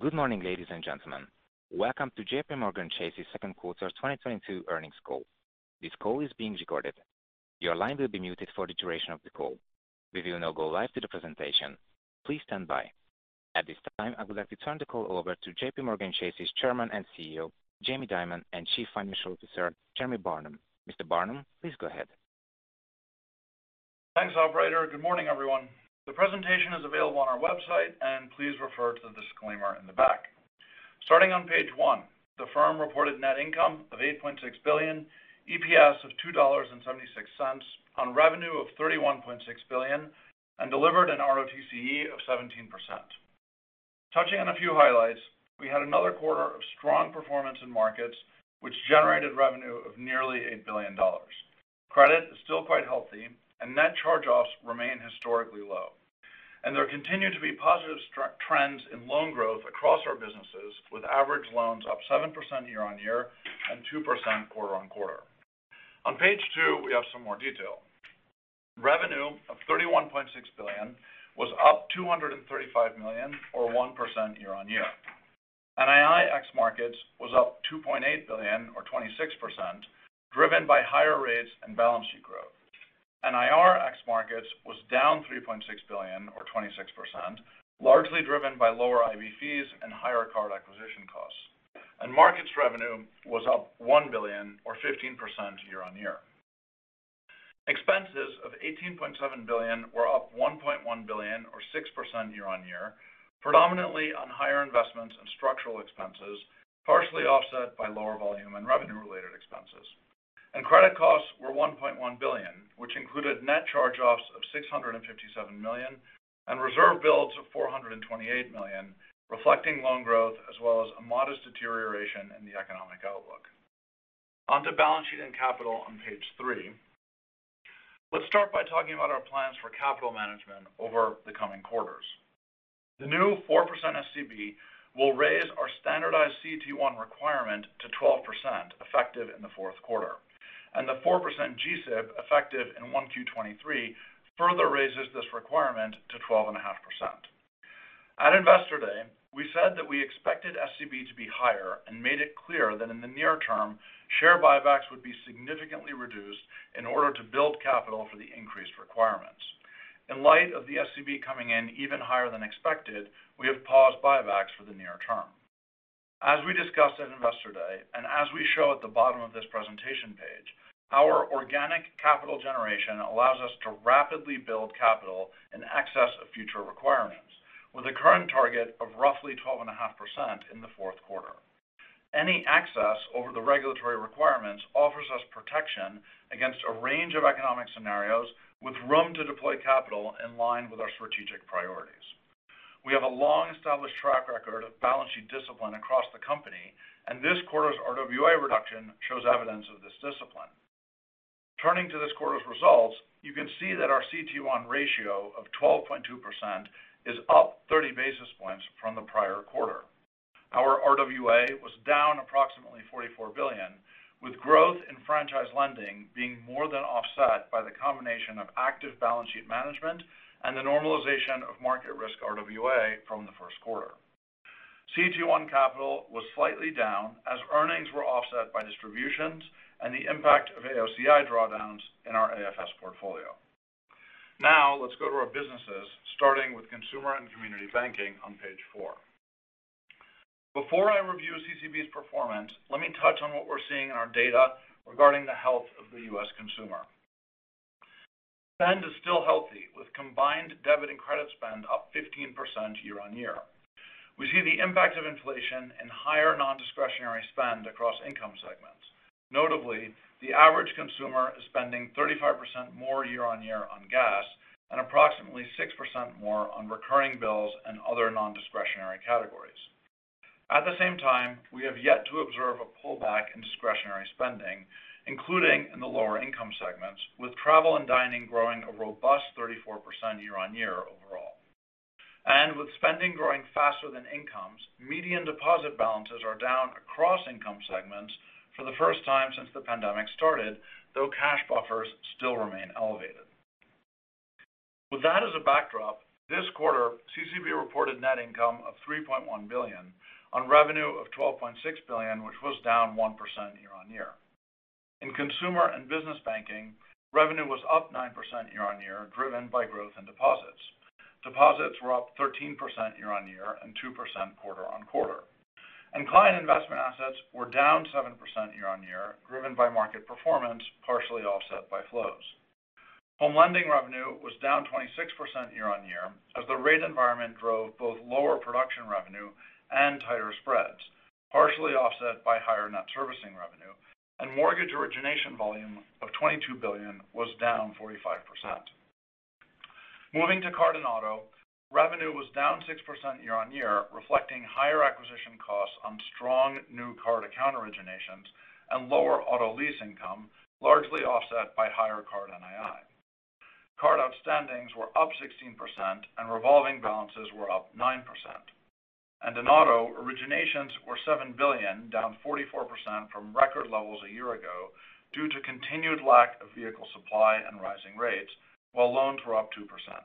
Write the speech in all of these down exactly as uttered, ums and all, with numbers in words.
Good morning, ladies and gentlemen. Welcome to JPMorgan Chase's second quarter twenty twenty-two earnings call. This call is being recorded. Your line will be muted for the duration of the call. We will now go live to the presentation. Please stand by. At this time, I would like to turn the call over to JPMorgan Chase's Chairman and C E O, Jamie Dimon, and Chief Financial Officer, Jeremy Barnum. Mister Barnum, please go ahead. Thanks, operator. Good morning, everyone. The presentation is available on our website, and please refer to the disclaimer in the back. Starting on page one, the firm reported net income of eight point six billion dollars, E P S of two dollars and seventy-six cents on revenue of thirty-one point six billion dollars, and delivered an R O T C E of seventeen percent. Touching on a few highlights, we had another quarter of strong performance in markets, which generated revenue of nearly eight billion dollars. Credit is still quite healthy, and net charge-offs remain historically low. And there continue to be positive trends in loan growth across our businesses, with average loans up seven percent year-on-year and two percent quarter-on-quarter. On page two, we have some more detail. Revenue of thirty-one point six billion dollars was up two hundred thirty-five million dollars, or one percent year-on-year. N I I ex markets was up two point eight billion dollars, or twenty-six percent, driven by higher rates and balance sheet growth. N I R ex markets was down three point six billion dollars, or twenty-six percent, largely driven by lower I B fees and higher card acquisition costs. And markets revenue was up one billion dollars, or fifteen percent year-on-year. Expenses of eighteen point seven billion dollars were up one point one billion dollars, or six percent year-on-year, predominantly on higher investments and structural expenses, partially offset by lower volume and revenue-related expenses. And credit costs were one point one billion dollars, which included net charge-offs of six hundred fifty-seven million dollars and reserve builds of four hundred twenty-eight million dollars, reflecting loan growth as well as a modest deterioration in the economic outlook. On to balance sheet and capital on page three. Let's start by talking about our plans for capital management over the coming quarters. The new four percent S C B will raise our standardized C E T one requirement to twelve percent, effective in the fourth quarter. And the four percent G-S I B, effective in first Q twenty-three, further raises this requirement to twelve point five percent. At Investor Day, we said that we expected S C B to be higher and made it clear that in the near term, share buybacks would be significantly reduced in order to build capital for the increased requirements. In light of the S C B coming in even higher than expected, we have paused buybacks for the near term. As we discussed at Investor Day, and as we show at the bottom of this presentation page, our organic capital generation allows us to rapidly build capital in excess of future requirements, with a current target of roughly twelve point five percent in the fourth quarter. Any excess over the regulatory requirements offers us protection against a range of economic scenarios, with room to deploy capital in line with our strategic priorities. We have a long-established track record of balance sheet discipline across the company, and this quarter's R W A reduction shows evidence of this discipline. Turning to this quarter's results, you can see that our C E T one ratio of twelve point two percent is up thirty basis points from the prior quarter. Our R W A was down approximately forty-four billion dollars, with growth in franchise lending being more than offset by the combination of active balance sheet management and the normalization of market risk R W A from the first quarter. C E T one capital was slightly down as earnings were offset by distributions and the impact of A O C I drawdowns in our A F S portfolio. Now let's go to our businesses, starting with consumer and community banking on page four. Before I review C C B's performance, let me touch on what we're seeing in our data regarding the health of the U S consumer. Spend is still healthy, with combined debit and credit spend up fifteen percent year-on-year. We see the impact of inflation in higher non-discretionary spend across income segments. Notably, the average consumer is spending thirty-five percent more year-on-year on gas and approximately six percent more on recurring bills and other non-discretionary categories. At the same time, we have yet to observe a pullback in discretionary spending, including in the lower income segments, with travel and dining growing a robust thirty-four percent year-on-year overall. And with spending growing faster than incomes, median deposit balances are down across income segments for the first time since the pandemic started, though cash buffers still remain elevated. With that as a backdrop, This quarter, C C B reported net income of three point one billion dollars on revenue of twelve point six billion dollars, which was down one percent year-on-year. In consumer and business banking, revenue was up nine percent year-on-year, driven by growth in deposits. Deposits were up thirteen percent year-on-year and two percent quarter-on-quarter. And client investment assets were down seven percent year-on-year, driven by market performance, partially offset by flows. Home lending revenue was down twenty-six percent year-on-year, as the rate environment drove both lower production revenue and tighter spreads, partially offset by higher net servicing revenue, and mortgage origination volume of twenty-two billion dollars was down forty-five percent. Moving to card and auto, revenue was down six percent year-on-year, reflecting higher acquisition costs on strong new card account originations and lower auto lease income, largely offset by higher card N I I. Card outstandings were up sixteen percent, and revolving balances were up nine percent. And in auto, originations were seven billion dollars, down forty-four percent from record levels a year ago due to continued lack of vehicle supply and rising rates, while loans were up two percent.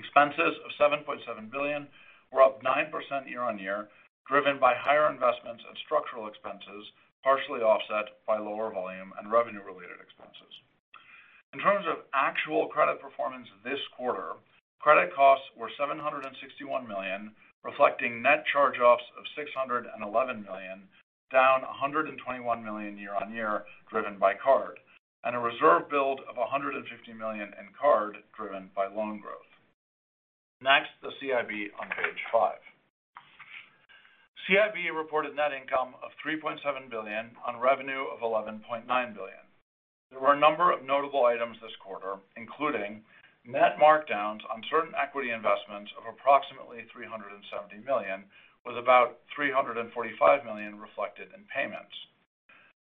Expenses of seven point seven billion dollars were up nine percent year-on-year, driven by higher investments and structural expenses, partially offset by lower volume and revenue-related expenses. In terms of actual credit performance this quarter, credit costs were seven hundred sixty-one million dollars, reflecting net charge-offs of six hundred eleven million dollars, down one hundred twenty-one million dollars year-on-year, driven by card, and a reserve build of one hundred fifty million dollars in card, driven by loan growth. Next, the C I B on page five. C I B reported net income of three point seven billion dollars on revenue of eleven point nine billion dollars. There were a number of notable items this quarter, including net markdowns on certain equity investments of approximately three hundred seventy million dollars, with about three hundred forty-five million dollars reflected in payments,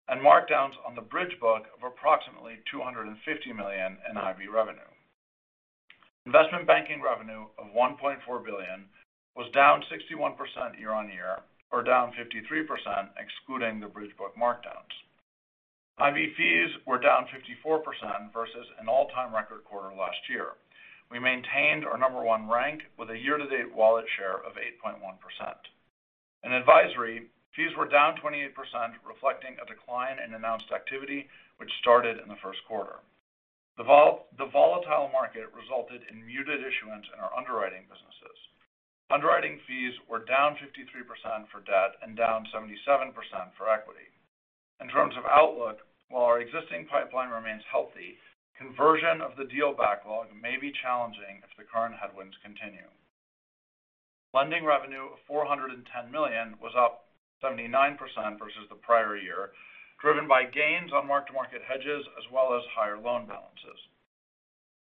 and markdowns on the bridge book of approximately two hundred fifty million dollars in I B revenue. Investment banking revenue of one point four billion dollars was down sixty-one percent year-on-year, or down fifty-three percent excluding the bridge book markdowns. I B fees were down fifty-four percent versus an all-time record quarter last year. We maintained our number one rank with a year-to-date wallet share of eight point one percent. In advisory, fees were down twenty-eight percent, reflecting a decline in announced activity, which started in the first quarter. The, vol- the volatile market resulted in muted issuance in our underwriting businesses. Underwriting fees were down fifty-three percent for debt and down seventy-seven percent for equity. In terms of outlook, while our existing pipeline remains healthy, conversion of the deal backlog may be challenging if the current headwinds continue. Lending revenue of four hundred ten million dollars was up seventy-nine percent versus the prior year, driven by gains on mark-to-market hedges as well as higher loan balances.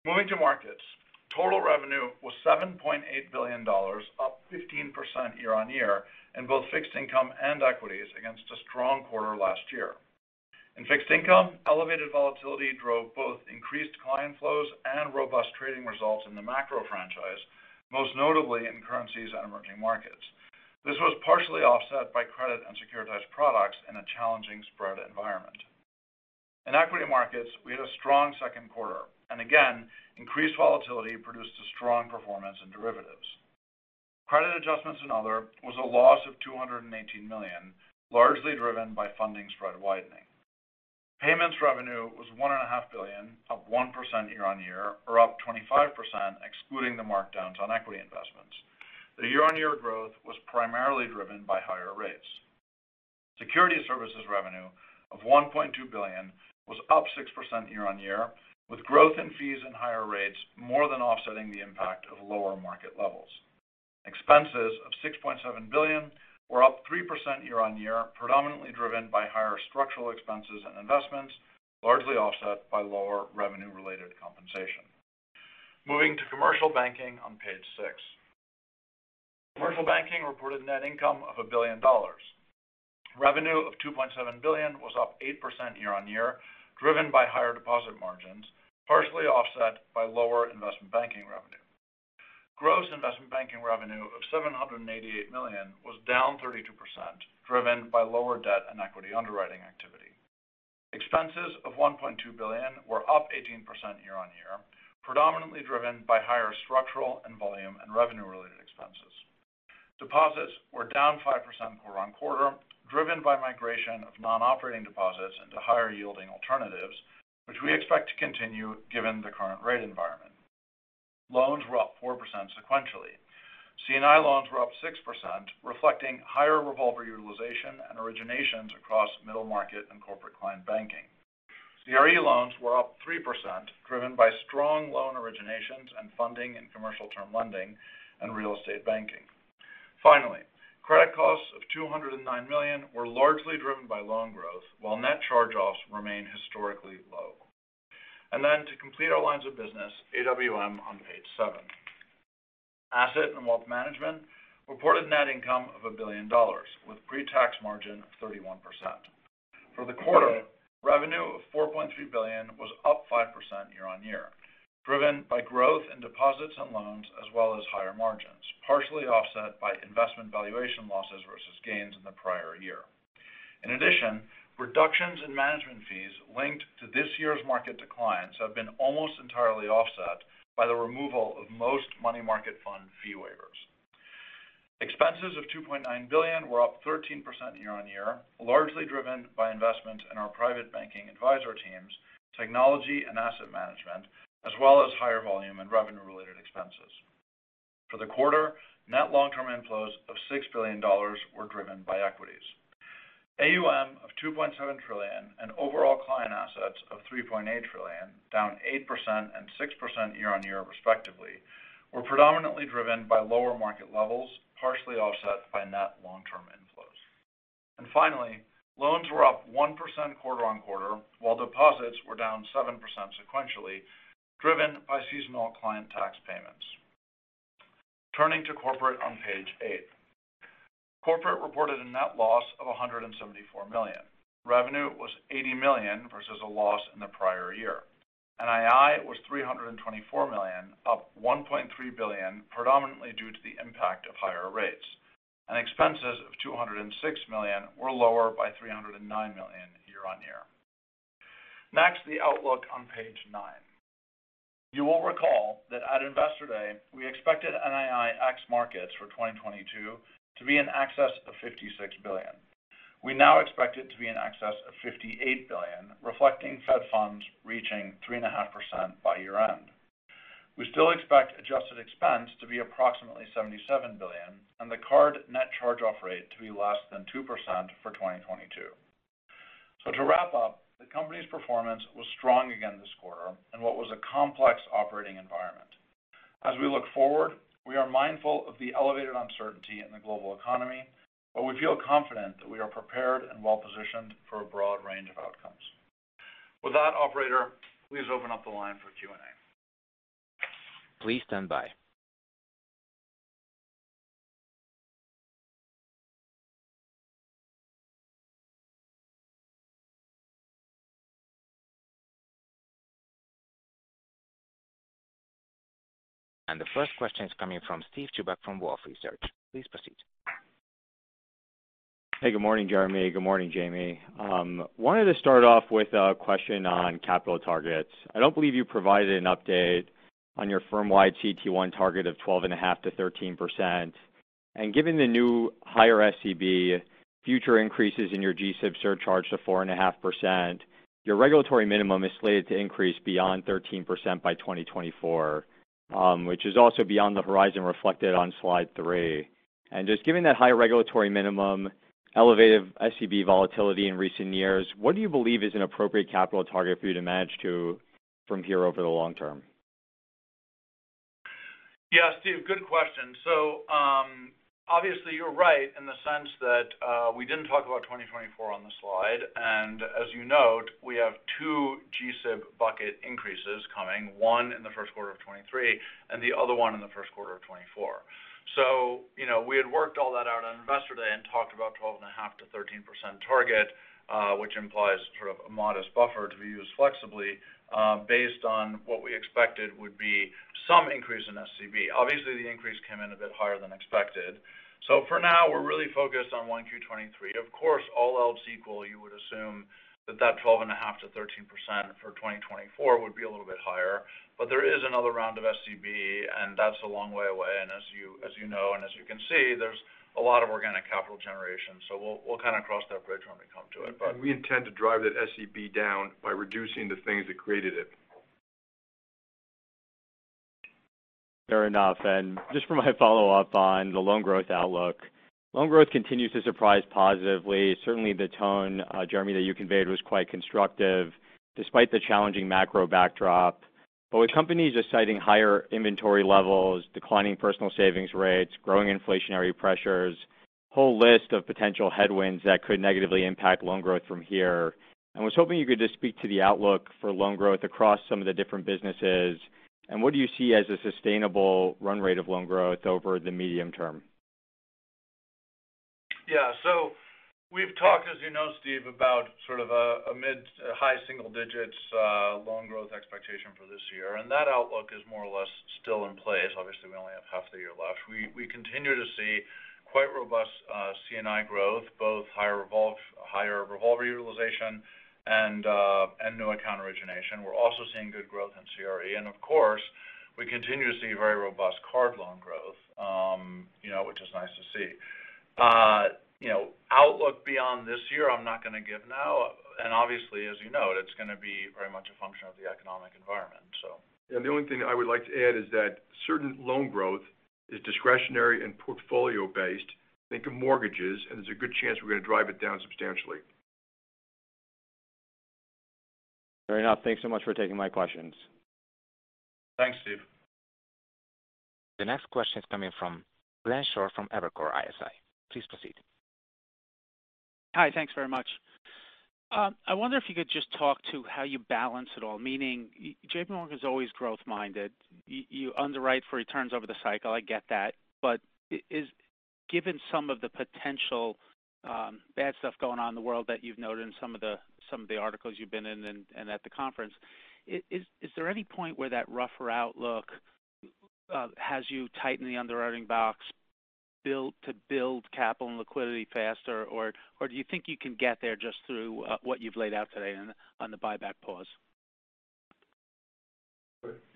Moving to markets, total revenue was seven point eight billion dollars, up fifteen percent year-on-year in both fixed income and equities against a strong quarter last year. In fixed income, elevated volatility drove both increased client flows and robust trading results in the macro franchise, most notably in currencies and emerging markets. This was partially offset by credit and securitized products in a challenging spread environment. In equity markets, we had a strong second quarter, and again, increased volatility produced a strong performance in derivatives. Credit adjustments and other was a loss of two hundred eighteen million dollars, largely driven by funding spread widening. Payments revenue was one point five billion dollars, up one percent year-on-year, or up twenty-five percent excluding the markdowns on equity investments. The year-on-year growth was primarily driven by higher rates. Security services revenue of one point two billion dollars was up six percent year-on-year, with growth in fees and higher rates more than offsetting the impact of lower market levels. Expenses of six point seven billion dollars were up three percent year-on-year, predominantly driven by higher structural expenses and investments, largely offset by lower revenue-related compensation. Moving to commercial banking on page six. Commercial banking reported net income of a billion dollars. Revenue of two point seven billion dollars was up eight percent year-on-year, driven by higher deposit margins, partially offset by lower investment banking revenue. Gross investment banking revenue of seven hundred eighty-eight million dollars was down thirty-two percent, driven by lower debt and equity underwriting activity. Expenses of one point two billion dollars were up eighteen percent year-on-year, predominantly driven by higher structural and volume and revenue-related expenses. Deposits were down five percent quarter-on-quarter, driven by migration of non-operating deposits into higher-yielding alternatives, which we expect to continue given the current rate environment. Loans were up four percent sequentially. C and I loans were up six percent, reflecting higher revolver utilization and originations across middle market and corporate client banking. C R E loans were up three percent, driven by strong loan originations and funding in commercial term lending and real estate banking. Finally, credit costs of two hundred nine million dollars were largely driven by loan growth, while net charge-offs remain historically low. And then, to complete our lines of business, A W M on page seven. Asset and Wealth Management reported net income of a billion dollars, with pre-tax margin of thirty-one percent. For the quarter, revenue of four point three billion dollars was up five percent year-on-year, driven by growth in deposits and loans as well as higher margins, partially offset by investment valuation losses versus gains in the prior year. In addition, reductions in management fees linked to this year's market declines have been almost entirely offset by the removal of most money market fund fee waivers. Expenses of two point nine billion dollars were up thirteen percent year-on-year, largely driven by investment in our private banking advisor teams, technology and asset management, as well as higher volume and revenue-related expenses. For the quarter, net long-term inflows of six billion dollars were driven by equities. A U M of two point seven trillion dollars and overall client assets of three point eight trillion dollars, down eight percent and six percent year-on-year respectively, were predominantly driven by lower market levels, partially offset by net long-term inflows. And finally, loans were up one percent quarter-on-quarter, while deposits were down seven percent sequentially, driven by seasonal client tax payments. Turning to corporate on page eight. Corporate reported a net loss of one hundred seventy-four million dollars. Revenue was eighty million dollars versus a loss in the prior year. N I I was three hundred twenty-four million dollars, up one point three billion dollars, predominantly due to the impact of higher rates. And expenses of two hundred six million dollars were lower by three hundred nine million dollars year-on-year. Next, the outlook on page nine. You will recall that at Investor Day, we expected N I I X markets for twenty twenty-two to be in excess of fifty-six billion dollars. We now expect it to be in excess of fifty-eight billion dollars, reflecting Fed funds reaching three point five percent by year-end. We still expect adjusted expense to be approximately seventy-seven billion dollars and the card net charge-off rate to be less than two percent for twenty twenty-two. So to wrap up, the company's performance was strong again this quarter in what was a complex operating environment. As we look forward, we are mindful of the elevated uncertainty in the global economy, but we feel confident that we are prepared and well-positioned for a broad range of outcomes. With that, operator, please open up the line for Q and A. Please stand by. And the first question is coming from Steve Chubak from Wolfe Research. Please proceed. Hey, good morning, Jeremy. Good morning, Jamie. Um, wanted to start off with a question on capital targets. I don't believe you provided an update on your firm-wide C E T one target of twelve point five percent to thirteen percent. And given the new higher S C B, future increases in your G-S I B surcharge to four point five percent, your regulatory minimum is slated to increase beyond thirteen percent by twenty twenty-four. Um, which is also beyond the horizon reflected on slide three. And just given that high regulatory minimum, elevated S C B volatility in recent years, what do you believe is an appropriate capital target for you to manage to from here over the long term? Yeah, Steve, good question. So um, obviously you're right in the sense that uh, we didn't talk about twenty twenty-four on the slide. And as you note, we have two G-S I B bucket increases coming, one in the first quarter of twenty-three and the other one in the first quarter of twenty-four. So, you know, we had worked all that out on Investor Day and talked about twelve point five percent to thirteen percent target, uh, which implies sort of a modest buffer to be used flexibly uh, based on what we expected would be some increase in S C B. Obviously, the increase came in a bit higher than expected. So for now, we're really focused on one Q twenty-three. Of course, all else equal, you would assume that that twelve point five to thirteen percent for twenty twenty-four would be a little bit higher. But there is another round of S C B, and that's a long way away. And as you as you know, and as you can see, there's a lot of organic capital generation. So we'll we'll kind of cross that bridge when we come to it. But and we intend to drive that S C B down by reducing the things that created it. Fair enough. And just for my follow-up on the loan growth outlook, loan growth continues to surprise positively. Certainly the tone, uh, Jeremy, that you conveyed was quite constructive, despite the challenging macro backdrop. But with companies just citing higher inventory levels, declining personal savings rates, growing inflationary pressures, whole list of potential headwinds that could negatively impact loan growth from here. I was hoping you could just speak to the outlook for loan growth across some of the different businesses. And what do you see as a sustainable run rate of loan growth over the medium term? Yeah, so we've talked, as you know, Steve, about sort of a, a mid to high single digits uh, loan growth expectation for this year. And that outlook is more or less still in place. Obviously, we only have half the year left. We, we continue to see quite robust uh, C and I growth, both higher, revolve, higher revolver utilization and uh, and new account origination. We're also seeing good growth in C R E, and of course, we continue to see very robust card loan growth, um, you know, which is nice to see. Uh, you know, outlook beyond this year, I'm not going to give now, and obviously, as you know, it's going to be very much a function of the economic environment. So, and the only thing I would like to add is that certain loan growth is discretionary and portfolio based. Think of mortgages, and there's a good chance we're going to drive it down substantially. Fair enough. Thanks so much for taking my questions. Thanks, Steve. The next question is coming from Glenn Shore from Evercore I S I. Please proceed. Hi, thanks very much. Um, I wonder if you could just talk to how you balance it all, meaning J P Morgan is always growth-minded. You, you underwrite for returns over the cycle. I get that. But is given some of the potential um, bad stuff going on in the world that you've noted in some of the some of the articles you've been in and, and at the conference, is is there any point where that rougher outlook uh, has you tighten the underwriting box, build to build capital and liquidity faster, or or do you think you can get there just through uh, what you've laid out today in, on the buyback pause?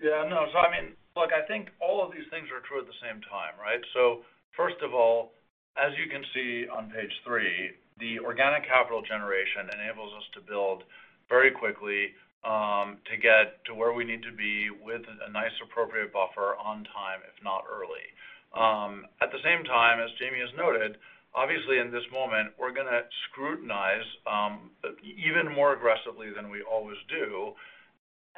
Yeah, no. So I mean, look, I think all of these things are true at the same time, right? So first of all, as you can see on page three, the organic capital generation enables us to build very quickly um, to get to where we need to be with a nice appropriate buffer on time, if not early. Um, at the same time, as Jamie has noted, obviously in this moment, we're going to scrutinize um, even more aggressively than we always do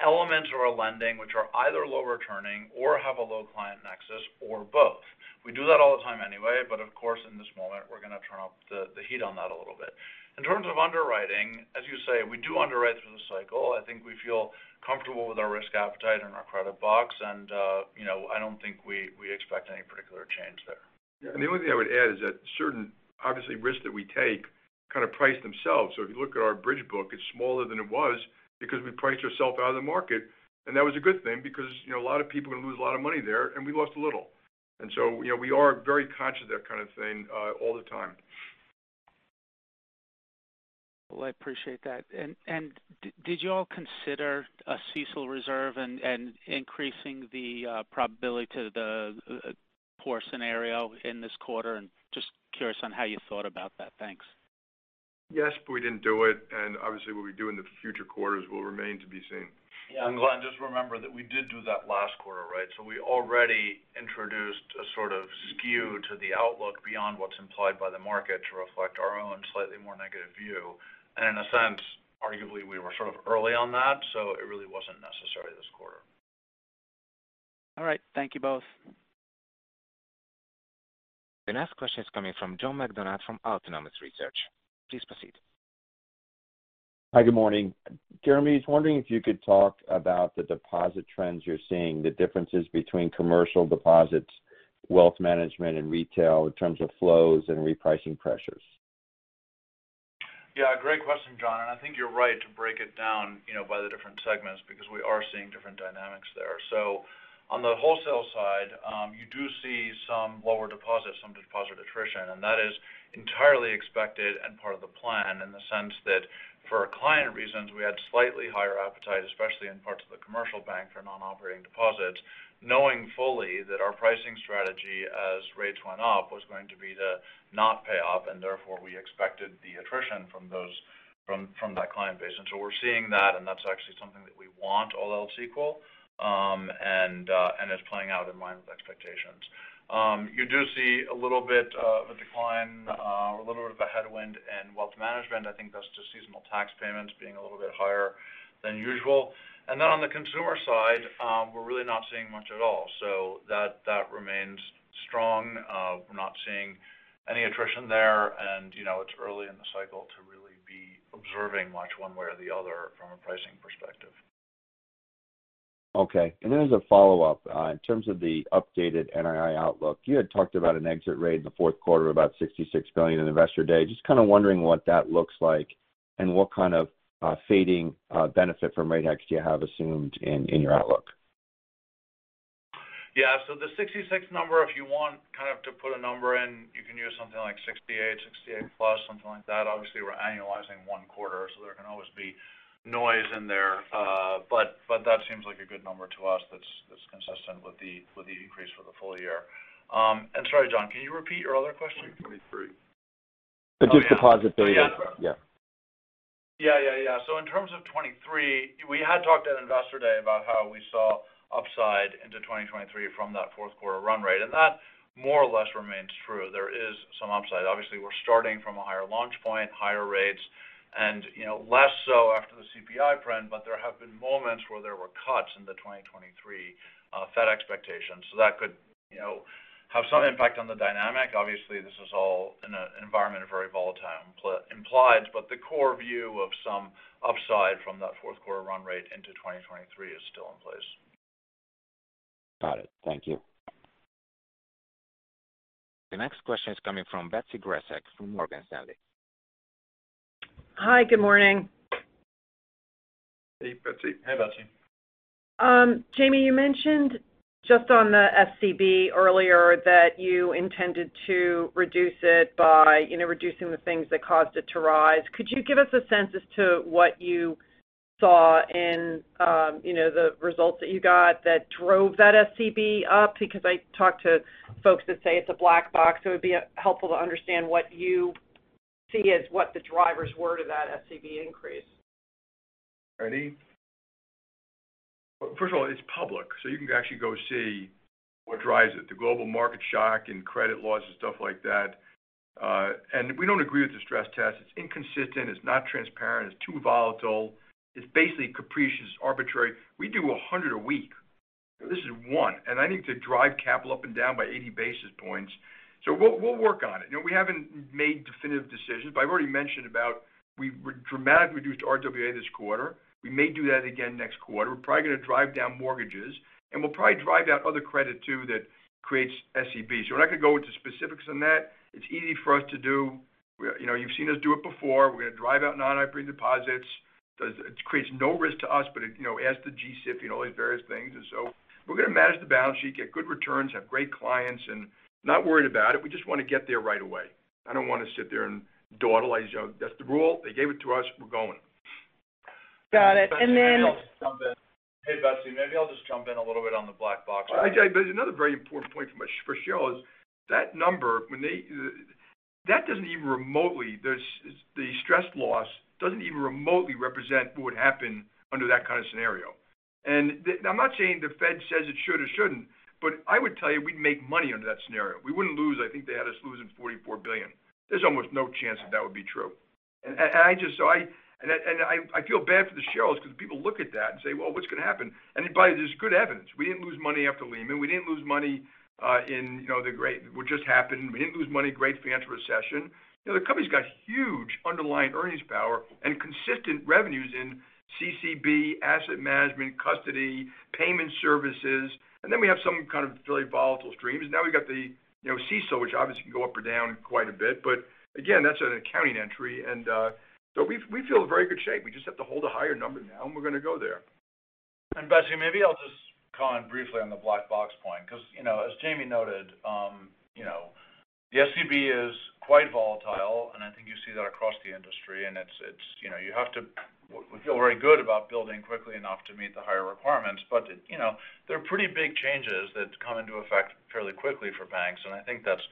elements of our lending which are either low returning or have a low client nexus or both. We do that all the time anyway, but of course in this moment we're going to turn up the, the heat on that a little bit. In terms of underwriting, as you say, we do underwrite through the cycle. I think we feel comfortable with our risk appetite and our credit box, and uh, you know, I don't think we, we expect any particular change there. Yeah, and the only thing I would add is that certain, obviously, risks that we take kind of price themselves. So if you look at our bridge book, it's smaller than it was because we priced ourselves out of the market, and that was a good thing because, you know, a lot of people are going to lose a lot of money there, and we lost a little. And so, you know, we are very conscious of that kind of thing uh, all the time. Well, I appreciate that. And and d- did you all consider a C E C L reserve and, and increasing the uh, probability to the uh, poor scenario in this quarter? And just curious on how you thought about that. Thanks. Yes, but we didn't do it, and obviously what we do in the future quarters will remain to be seen. Yeah, and Glenn, just remember that we did do that last quarter, right? So we already introduced a sort of skew to the outlook beyond what's implied by the market to reflect our own slightly more negative view. And in a sense, arguably, we were sort of early on that, so it really wasn't necessary this quarter. All right. Thank you both. The next question is coming from John McDonough from Autonomous Research. Please proceed. Hi, good morning. Jeremy, I was wondering if you could talk about the deposit trends you're seeing, the differences between commercial deposits, wealth management, and retail in terms of flows and repricing pressures. Yeah, great question, John. And I think you're right to break it down, you know, by the different segments because we are seeing different dynamics there. So on the wholesale side, um, you do see some lower deposits, some deposit attrition, and that is entirely expected and part of the plan, in the sense that for client reasons, we had slightly higher appetite, especially in parts of the commercial bank, for non-operating deposits, knowing fully that our pricing strategy as rates went up was going to be to not pay up, and therefore we expected the attrition from those from from that client base. And so we're seeing that, and that's actually something that we want, all else equal, um, and uh, and it's playing out in line with expectations. Um, you do see a little bit uh, of a decline uh, or a little bit of a headwind in wealth management. I think that's just seasonal tax payments being a little bit higher than usual. And then on the consumer side, um, we're really not seeing much at all. So that, that remains strong. Uh, we're not seeing any attrition there. And, you know, it's early in the cycle to really be observing much one way or the other from a pricing perspective. Okay. And then as a follow-up, uh, in terms of the updated N I I outlook, you had talked about an exit rate in the fourth quarter of about sixty-six billion dollars in Investor Day. Just kind of wondering what that looks like and what kind of uh, fading uh, benefit from rate hikes do you have assumed in, in your outlook? Yeah, so the sixty-six number, if you want kind of to put a number in, you can use something like sixty-eight, sixty-eight plus, something like that. Obviously, we're annualizing one quarter, so there can always be noise in there, uh, but but that seems like a good number to us. That's that's consistent with the with the increase for the full year. Um, and sorry, John, can you repeat your other question? twenty-three. But just oh, yeah. deposit beta. Oh, yeah. yeah. Yeah, yeah, yeah. So in terms of twenty-three, we had talked at Investor Day about how we saw upside into twenty twenty-three from that fourth quarter run rate, and that more or less remains true. There is some upside. Obviously, we're starting from a higher launch point, higher rates. And, you know, less so after the C P I print, but there have been moments where there were cuts in the twenty twenty-three uh, Fed expectations. So that could, you know, have some impact on the dynamic. Obviously, this is all in an environment of very volatile impl- implied, but the core view of some upside from that fourth quarter run rate into twenty twenty-three is still in place. Got it. Thank you. The next question is coming from Betsy Gresek from Morgan Stanley. Hi, good morning. Hey, Betsy. Hey, Betsy. Um, Jamie, you mentioned just on the S C B earlier that you intended to reduce it by, you know, reducing the things that caused it to rise. Could you give us a sense as to what you saw in, um, you know, the results that you got that drove that S C B up? Because I talked to folks that say it's a black box, so it would be helpful to understand what you see as what the drivers were to that S C B increase. Ready? Well, first of all, it's public, so you can actually go see what drives it, the global market shock and credit loss and stuff like that. Uh, and we don't agree with the stress test. It's inconsistent. It's not transparent. It's too volatile. It's basically capricious, arbitrary. We do one hundred a week. This is one. And I think to drive capital up and down by eighty basis points. So we'll, we'll work on it. You know, we haven't made definitive decisions, but I've already mentioned about we re- dramatically reduced R W A this quarter. We may do that again next quarter. We're probably going to drive down mortgages, and we'll probably drive down other credit, too, that creates S C B. So we're not going to go into specifics on that. It's easy for us to do. We, you know, you've seen us do it before. We're going to drive out non-operating deposits. Does, it creates no risk to us, but it, you know, adds to G-S I B and all these various things. And so we're going to manage the balance sheet, get good returns, have great clients, and not worried about it. We just want to get there right away. I don't want to sit there and dawdle. I, you know, that's the rule. They gave it to us. We're going. Got it. Betsy, and then, hey Betsy, maybe I'll just jump in a little bit on the black box. I, I, but another very important point for for Cheryl is that number when they that doesn't even remotely there's the stress loss doesn't even remotely represent what would happen under that kind of scenario. And th- I'm not saying the Fed says it should or shouldn't. But I would tell you we'd make money under that scenario. We wouldn't lose. I think they had us losing forty-four billion dollars. There's almost no chance that that would be true. And, and I just so I and, I, and I, I feel bad for the shareholders because people look at that and say, well, what's going to happen? And by there's good evidence. We didn't lose money after Lehman. We didn't lose money uh, in you know the great what just happened. We didn't lose money in great financial recession. You know the company's got huge underlying earnings power and consistent revenues in C C B, asset management, custody, payment services. And then we have some kind of really volatile streams. Now we've got the, you know, C E C L, which obviously can go up or down quite a bit. But, again, that's an accounting entry. And uh, so we we feel in very good shape. We just have to hold a higher number now, and we're going to go there. And, Betsy, maybe I'll just comment briefly on the black box point because, you know, as Jamie noted, um, you know, the S C B is quite volatile, and I think you see that across the industry. And it's it's you know you have to we feel very good about building quickly enough to meet the higher requirements, but it, you know there are pretty big changes that come into effect fairly quickly for banks, and I think that's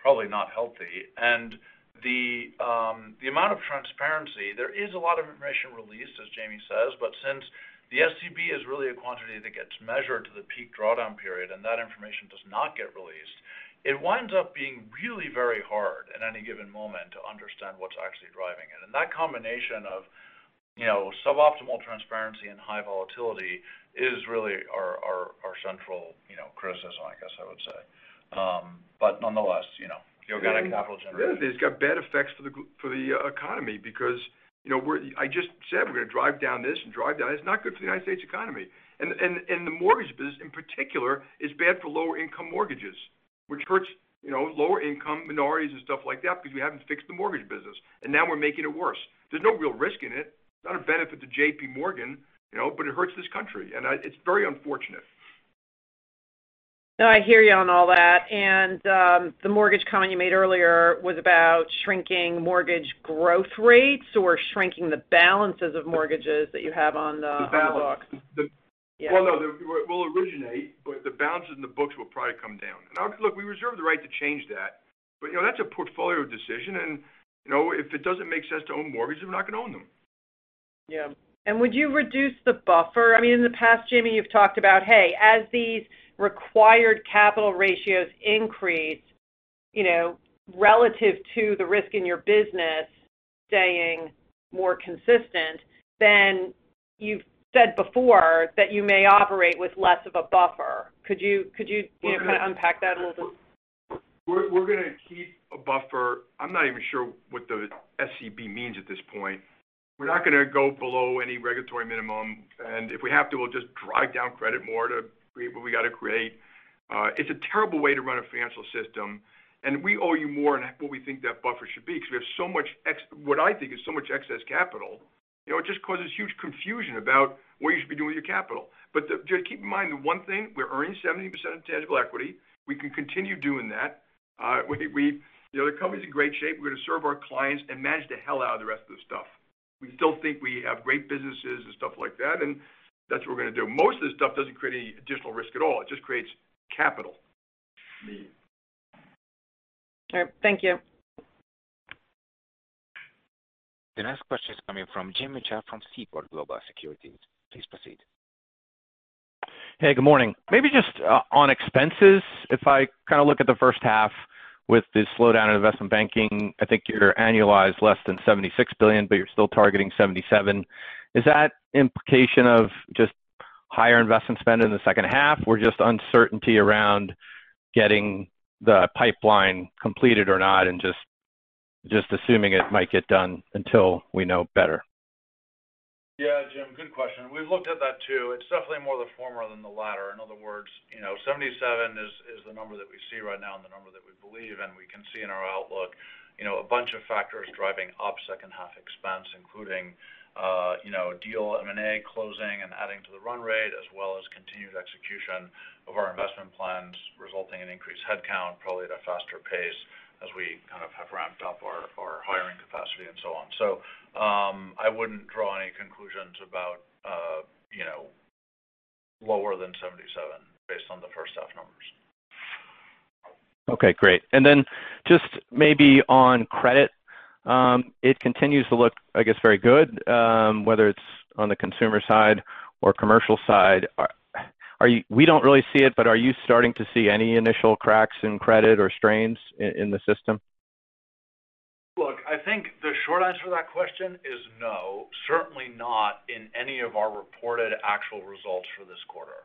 probably not healthy. And the um, the amount of transparency, there is a lot of information released, as Jamie says, but since the S C B is really a quantity that gets measured to the peak drawdown period, and that information does not get released, it winds up being really very hard at any given moment to understand what's actually driving it. And that combination of, you know, suboptimal transparency and high volatility is really our, our, our central, you know, criticism, I guess I would say. Um, but nonetheless, you know, the organic and capital generation. Yeah, it's got bad effects for the for the economy because, you know, we're, I just said we're going to drive down this and drive down. It's not good for the United States economy. And, and, and the mortgage business in particular is bad for lower-income mortgages, which hurts, you know, lower-income minorities and stuff like that because we haven't fixed the mortgage business. And now we're making it worse. There's no real risk in it. It's not a benefit to J P Morgan, you know, but it hurts this country. And I, it's very unfortunate. No, I hear you on all that. And um, the mortgage comment you made earlier was about shrinking mortgage growth rates or shrinking the balances of mortgages that you have on the, the, on the books. The, yeah. Well, no, the, we'll originate, but the balances in the books will probably come down. And I'll, look, we reserve the right to change that. But, you know, that's a portfolio decision. And, you know, if it doesn't make sense to own mortgages, we're not going to own them. Yeah. And would you reduce the buffer? I mean, in the past, Jamie, you've talked about, hey, as these required capital ratios increase, you know, relative to the risk in your business staying more consistent, then you've said before that you may operate with less of a buffer. Could you could you, you know, gonna, kind of unpack that a little bit? We're, we're going to keep a buffer. I'm not even sure what the S C B means at this point. We're not going to go below any regulatory minimum, and if we have to, we'll just drive down credit more to create what we got to create. Uh, it's a terrible way to run a financial system, and we owe you more than what we think that buffer should be because we have so much, ex- what I think is so much excess capital. You know, it just causes huge confusion about what you should be doing with your capital. But the, just keep in mind the one thing, we're earning seventy percent of tangible equity. We can continue doing that. Uh, we, we, you know, the company's in great shape. We're going to serve our clients and manage the hell out of the rest of the stuff. We still think we have great businesses and stuff like that, and that's what we're going to do. Most of this stuff doesn't create any additional risk at all. It just creates capital. All right. Thank you. The next question is coming from Jim Mitchell from Seaport Global Securities. Please proceed. Hey, good morning. Maybe just uh, on expenses, if I kind of look at the first half with the slowdown in investment banking, I think you're annualized less than seventy-six billion dollars, but you're still targeting seventy-seven. Is that implication of just higher investment spend in the second half or just uncertainty around getting the pipeline completed or not and just just assuming it might get done until we know better? Yeah, Jim, good question. We've looked at that too. It's definitely more the former than the latter. In other words, you know, seventy-seven is, is the number that we see right now and the number that we believe, and we can see in our outlook, you know, a bunch of factors driving up second half expense, including Uh, you know, deal M and A closing and adding to the run rate, as well as continued execution of our investment plans, resulting in increased headcount, probably at a faster pace as we kind of have ramped up our, our hiring capacity and so on. So um, I wouldn't draw any conclusions about, uh, you know, lower than seventy-seven based on the first half numbers. Okay, great. And then just maybe on credit, Um, it continues to look, I guess, very good, um, whether it's on the consumer side or commercial side. Are, are you, we don't really see it, but are you starting to see any initial cracks in credit or strains in, in the system? Look, I think the short answer to that question is no, certainly not in any of our reported actual results for this quarter.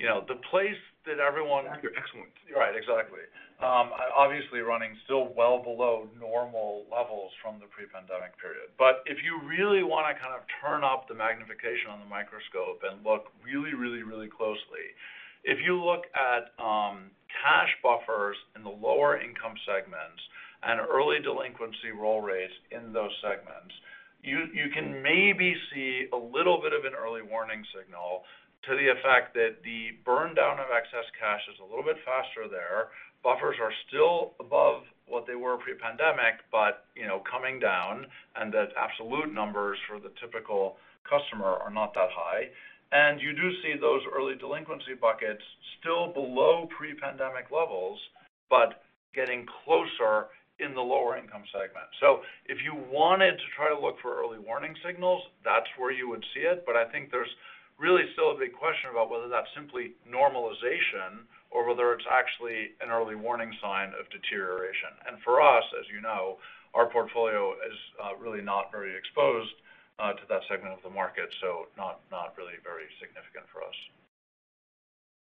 You know, the place that everyone... You're excellent. Right, exactly. Um, obviously running still well below normal levels from the pre-pandemic period. But if you really want to kind of turn up the magnification on the microscope and look really, really, really closely, if you look at um, cash buffers in the lower income segments and early delinquency roll rates in those segments, you, you can maybe see a little bit of an early warning signal to the effect that the burn down of excess cash is a little bit faster there, buffers are still above what they were pre-pandemic, but, you know, coming down, and that absolute numbers for the typical customer are not that high. And you do see those early delinquency buckets still below pre-pandemic levels, but getting closer in the lower income segment. So if you wanted to try to look for early warning signals, that's where you would see it. But I think there's really still a big question about whether that's simply normalization or whether it's actually an early warning sign of deterioration. And for us, as you know, our portfolio is uh, really not very exposed uh, to that segment of the market, so not, not really very significant for us.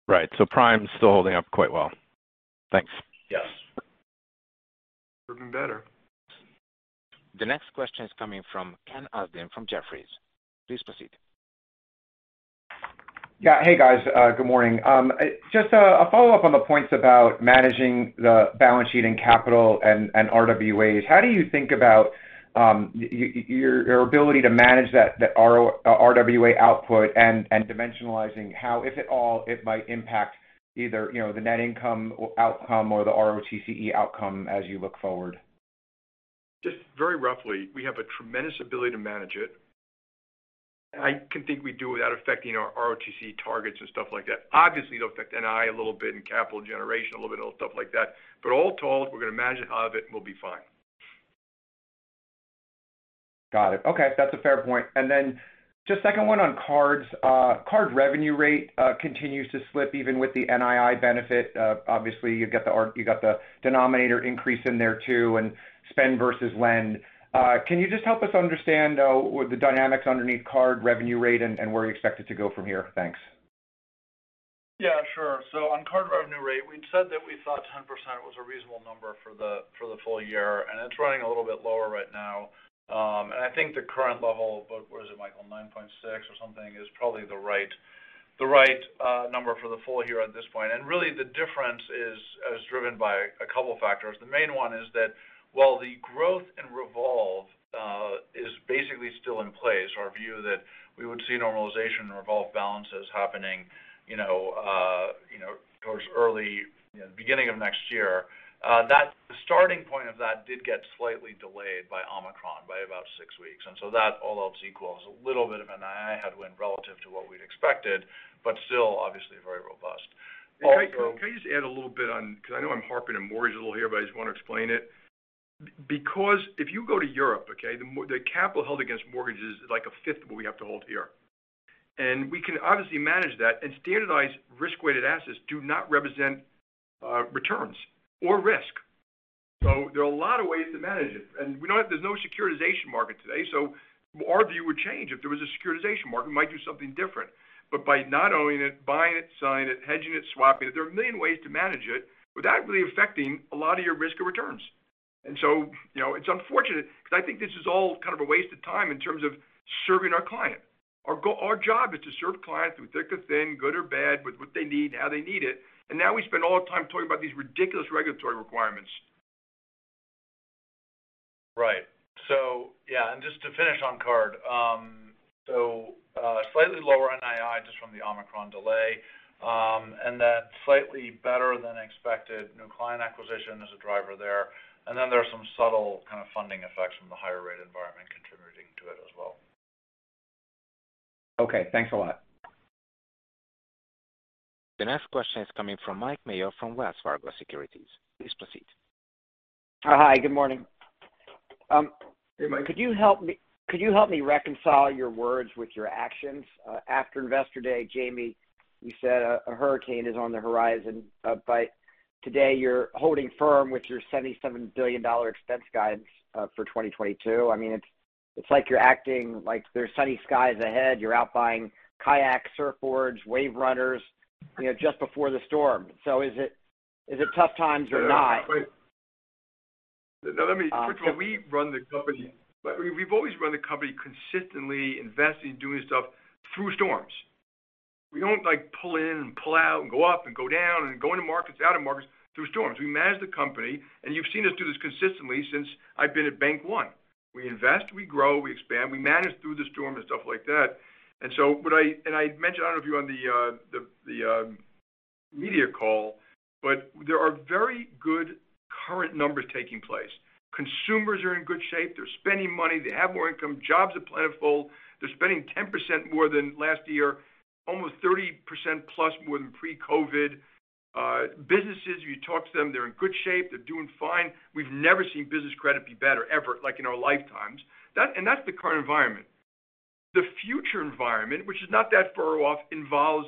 Right. So Prime's still holding up quite well. Thanks. Yes. Even better. The next question is coming from Ken Usdin from Jefferies. Please proceed. Yeah. Hey, guys. Uh, good morning. Um, just a, a follow-up on the points about managing the balance sheet and capital and, and R W As. How do you think about um, y- your, your ability to manage that, that R W A output and, and dimensionalizing how, if at all, it might impact either, you know, the net income outcome or the R O T C E outcome as you look forward? Just very roughly, we have a tremendous ability to manage it. I can think we do without affecting our R O T C targets and stuff like that. Obviously, it'll affect N I I a little bit and capital generation a little bit and stuff like that. But all told, we're going to manage how of it and we'll be fine. Got it. Okay, that's a fair point. And then just second one on cards. Uh, card revenue rate uh, continues to slip even with the N I I benefit. Uh, obviously, you got the you got the denominator increase in there too, and spend versus lend. Uh, can you just help us understand uh, the dynamics underneath card revenue rate and, and where you expect it to go from here? Thanks. Yeah, sure. So on card revenue rate, we'd said that we thought ten percent was a reasonable number for the for the full year, and it's running a little bit lower right now. Um, and I think the current level, but what is it, Michael, nine point six or something, is probably the right the right uh, number for the full year at this point. And really the difference is, is driven by a couple factors. The main one is that while the growth in revolve uh, is basically still in place, our view that we would see normalization in revolve balances happening, you know, uh, you know, towards early, you know, beginning of next year. Uh, that the starting point of that did get slightly delayed by Omicron by about six weeks, and so that all else equal is a little bit of an N I I headwind relative to what we'd expected, but still obviously very robust. Also, can, I, can, I, can I just add a little bit on, because I know I'm harping on mortgage a little here, but I just want to explain it. Because if you go to Europe, okay, the, the capital held against mortgages is like a fifth of what we have to hold here. And we can obviously manage that, and standardized risk-weighted assets do not represent uh, returns or risk. So there are a lot of ways to manage it. And we don't have, there's no securitization market today, so our view would change. If there was a securitization market, we might do something different. But by not owning it, buying it, selling it, hedging it, swapping it, there are a million ways to manage it without really affecting a lot of your risk or returns. And so, you know, it's unfortunate because I think this is all kind of a waste of time in terms of serving our client. Our go- our job is to serve clients through thick or thin, good or bad, with what they need, how they need it. And now we spend all the time talking about these ridiculous regulatory requirements. Right. So, yeah, and just to finish on card, um, so uh, slightly lower N I I just from the Omicron delay. Um, and then slightly better than expected new client acquisition as a driver there. And then there are some subtle kind of funding effects from the higher rate environment contributing to it as well. Okay, thanks a lot. The next question is coming from Mike Mayo from Wells Fargo Securities. Please proceed. Uh, hi, good morning. Um, hey, Mike. Could you help me? Could you help me reconcile your words with your actions? Uh, after Investor Day, Jamie, you said a, a hurricane is on the horizon, uh, but today, you're holding firm with your seventy-seven billion dollars expense guidance uh, for twenty twenty-two. I mean, it's it's like you're acting like there's sunny skies ahead. You're out buying kayaks, surfboards, wave runners, you know, just before the storm. So is it is it tough times or no, not? Wait. No, let me. Um, first of all, we run the company. But we've always run the company consistently, investing, doing stuff through storms. We don't like pull in and pull out and go up and go down and go into markets, out of markets through storms. We manage the company, and you've seen us do this consistently since I've been at Bank One. We invest, we grow, we expand, we manage through the storm and stuff like that. And so what I and I mentioned, I don't know if you were on the uh, the, the uh, media call, but there are very good current numbers taking place. Consumers are in good shape. They're spending money. They have more income. Jobs are plentiful. They're spending ten percent more than last year, almost thirty percent plus more than pre-COVID. Uh, businesses, you talk to them, they're in good shape. They're doing fine. We've never seen business credit be better, ever, like in our lifetimes. That, and that's the current environment. The future environment, which is not that far off, involves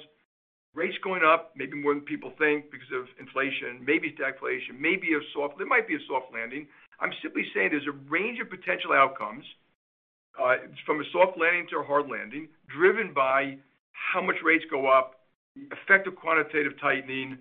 rates going up, maybe more than people think because of inflation, maybe stagflation, maybe a soft, there might be a soft landing. I'm simply saying there's a range of potential outcomes uh, from a soft landing to a hard landing, driven by how much rates go up, the effect of quantitative tightening,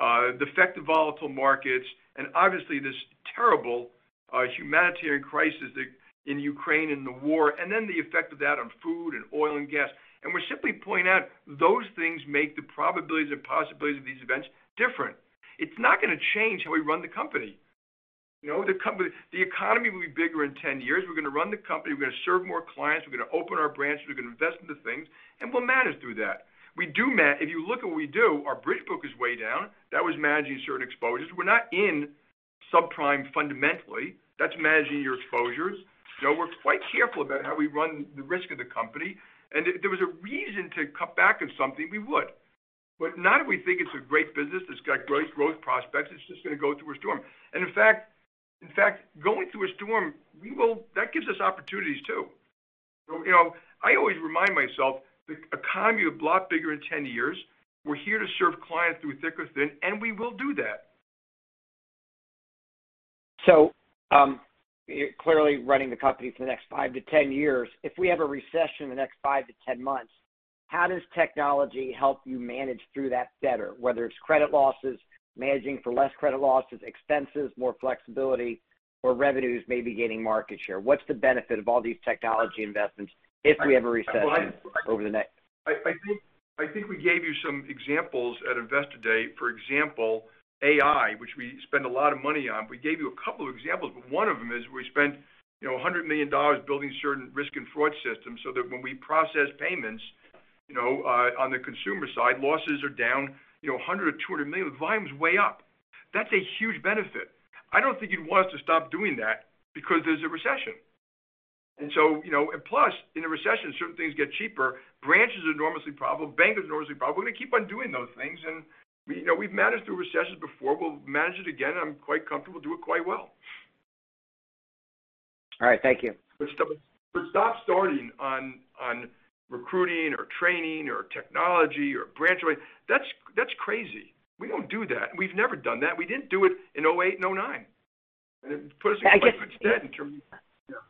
uh, the effect of volatile markets, and obviously this terrible uh, humanitarian crisis that in Ukraine and the war, and then the effect of that on food and oil and gas. And we're simply pointing out those things make the probabilities and possibilities of these events different. It's not going to change how we run the company. You know, the company, the economy will be bigger in ten years. We're going to run the company. We're going to serve more clients. We're going to open our branches. We're going to invest in the things, and we'll manage through that. We do man. If you look at what we do, our bridge book is way down. That was managing certain exposures. We're not in subprime fundamentally. That's managing your exposures. You know, we're quite careful about how we run the risk of the company. And if there was a reason to cut back on something, we would. But not if we think it's a great business that's got great growth prospects. It's just going to go through a storm. And in fact, in fact, going through a storm, we will. That gives us opportunities too. So, you know, I always remind myself the economy will be a lot bigger in ten years. We're here to serve clients through thick or thin, and we will do that. So. Um You're clearly running the company for the next five to ten years. If we have a recession in the next five to ten months, how does technology help you manage through that better, whether it's credit losses, managing for less credit losses, expenses, more flexibility, or revenues maybe gaining market share? What's the benefit of all these technology investments if we have a recession I, well, I, over the next? I, I, think, I think we gave you some examples at Investor Day. For example, A I, which we spend a lot of money on. We gave you a couple of examples, but one of them is we spent, you know, one hundred million dollars building certain risk and fraud systems so that when we process payments, you know, uh, on the consumer side, losses are down, you know, one hundred or two hundred million. The volume's way up. That's a huge benefit. I don't think you'd want us to stop doing that because there's a recession. And so, you know, and plus, in a recession, certain things get cheaper. Branches are enormously profitable. Bankers are enormously profitable. We're going to keep on doing those things, and We, you know, we've managed through recessions before. We'll manage it again. I'm quite comfortable. Do it quite well. All right. Thank you. But stop, but stop starting on on recruiting or training or technology or branch. That's that's crazy. We don't do that. We've never done that. We didn't do it in oh eight and oh nine. And it put us in quite good stead in terms of. Yeah.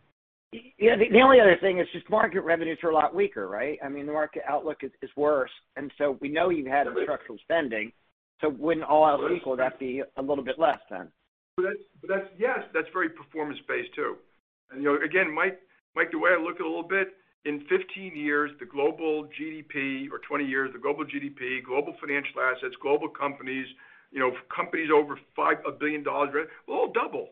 You know, the, the only other thing is just market revenues are a lot weaker, right? I mean, the market outlook is, is worse. And so we know you've had structural spending. So wouldn't all else equal, that be a little bit less then? But that's, but that's yes, that's very performance-based too. And, you know, again, Mike, Mike, the way I look at it a little bit, in fifteen years, the global G D P, or twenty years, the global G D P, global financial assets, global companies, you know, companies over five billion dollars, will all double.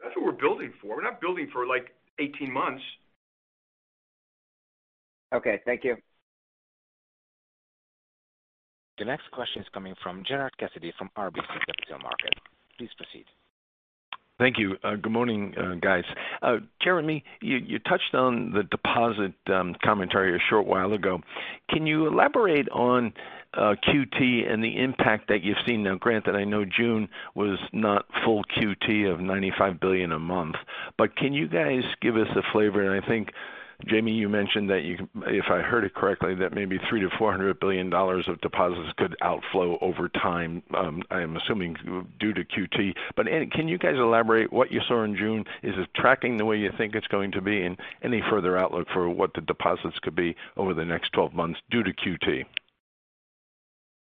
That's what we're building for. We're not building for like eighteen months. Okay, thank you. The next question is coming from Gerard Cassidy from R B C Capital Markets. Please proceed. Thank you. Uh, good morning, uh, guys. Uh, Jeremy, you, you touched on the deposit um, commentary a short while ago. Can you elaborate on uh, Q T and the impact that you've seen? Now, granted, I know June was not full Q T of ninety-five billion dollars a month, but can you guys give us a flavor? And I think Jamie, you mentioned that you, if I heard it correctly, that maybe three to four hundred billion dollars of deposits could outflow over time. Um, I am assuming due to Q T. But can you guys elaborate what you saw in June? Is it tracking the way you think it's going to be, and any further outlook for what the deposits could be over the next twelve months due to Q T?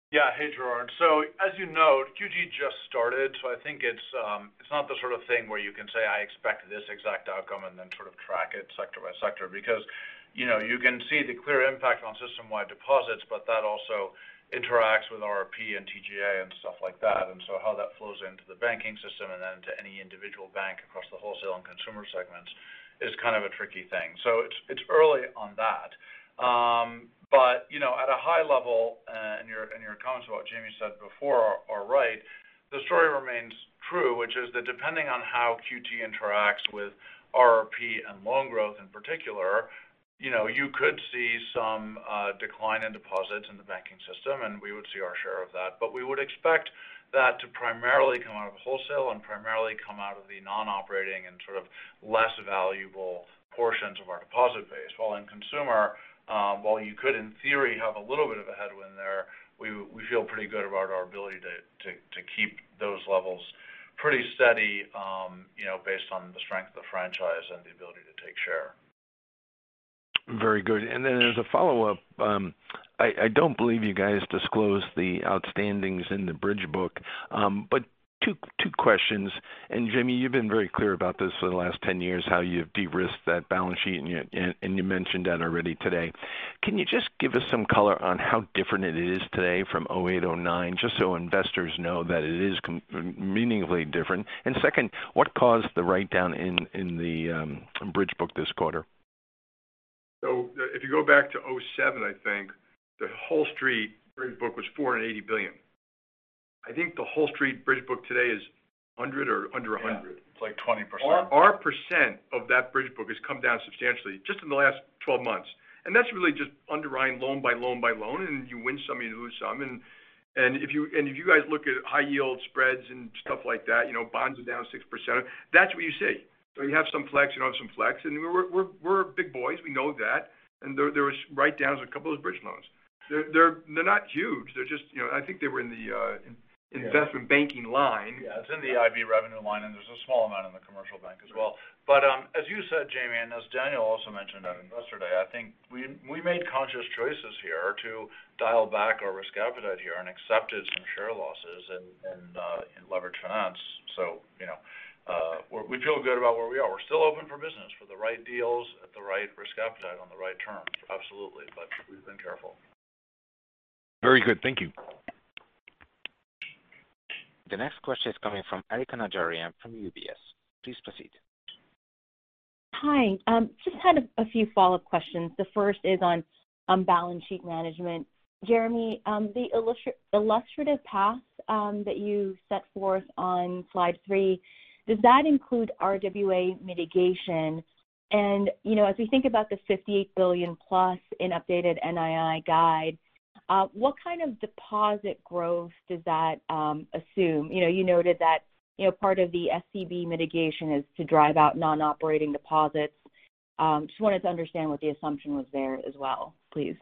Yeah, hey Gerard. So as you know, Q T just started, so I think it's um, it's not the sort of thing where you can say I expect this exact outcome and then sort of track it sector by sector, because you know you can see the clear impact on system-wide deposits, but that also interacts with R R P and T G A and stuff like that, and so how that flows into the banking system and then to any individual bank across the wholesale and consumer segments is kind of a tricky thing. So it's it's early on that. Um, But, you know, at a high level, uh, and your and your comments about what Jamie said before are, are right, the story remains true, which is that depending on how Q T interacts with R R P and loan growth in particular, you know, you could see some uh, decline in deposits in the banking system, and we would see our share of that. But we would expect that to primarily come out of wholesale and primarily come out of the non-operating and sort of less valuable portions of our deposit base. While in consumer, um, while you could, in theory, have a little bit of a headwind there, we we feel pretty good about our ability to, to, to keep those levels pretty steady, um, you know, based on the strength of the franchise and the ability to take share. Very good. And then as a follow-up, um, I, I don't believe you guys disclosed the outstandings in the bridge book, um, but two two questions. And, Jamie, you've been very clear about this for the last ten years, how you've de-risked that balance sheet, and you, and, and you mentioned that already today. Can you just give us some color on how different it is today from oh eight, oh nine, just so investors know that it is com- meaningfully different? And second, what caused the write-down in, in the um, bridge book this quarter? So if you go back to oh seven, I think, the Whole Street bridge book was four hundred eighty billion dollars. I think the Whole Street bridge book today is one hundred or under one hundred. Yeah, it's like twenty percent. Our, our percent of that bridge book has come down substantially just in the last twelve months. And that's really just underwriting loan by loan by loan, and you win some, you lose some. And and if you and if you guys look at high yield spreads and stuff like that, you know, bonds are down six percent. That's what you see. So you have some flex, you don't have some flex, and we're we're, we're big boys. We know that, and there there was write downs on a couple of those bridge loans. They're they're they're not huge. They're just, you know, I think they were in the uh, in investment yeah. banking line. Yeah, it's in the I B revenue line, and there's a small amount in the commercial bank as well. But um, as you said, Jamie, and as Daniel also mentioned at Investor Day, I think we we made conscious choices here to dial back our risk appetite here and accepted some share losses in in, uh, in leveraged finance. So, you know. Uh, we're, we feel good about where we are. We're still open for business for the right deals at the right risk appetite on the right terms. Absolutely, but we've been careful. Very good. Thank you. The next question is coming from Erika Najarian from U B S. Please proceed. Hi. Um, just had a, a few follow-up questions. The first is on um, balance sheet management. Jeremy, um, the illustri- illustrative path um, that you set forth on slide three, does that include R W A mitigation? And, you know, as we think about the fifty-eight billion dollars plus in updated N I I guide, uh, what kind of deposit growth does that um, assume? You know, you noted that, you know, part of the S C B mitigation is to drive out non-operating deposits. Um, just wanted to understand what the assumption was there as well, please.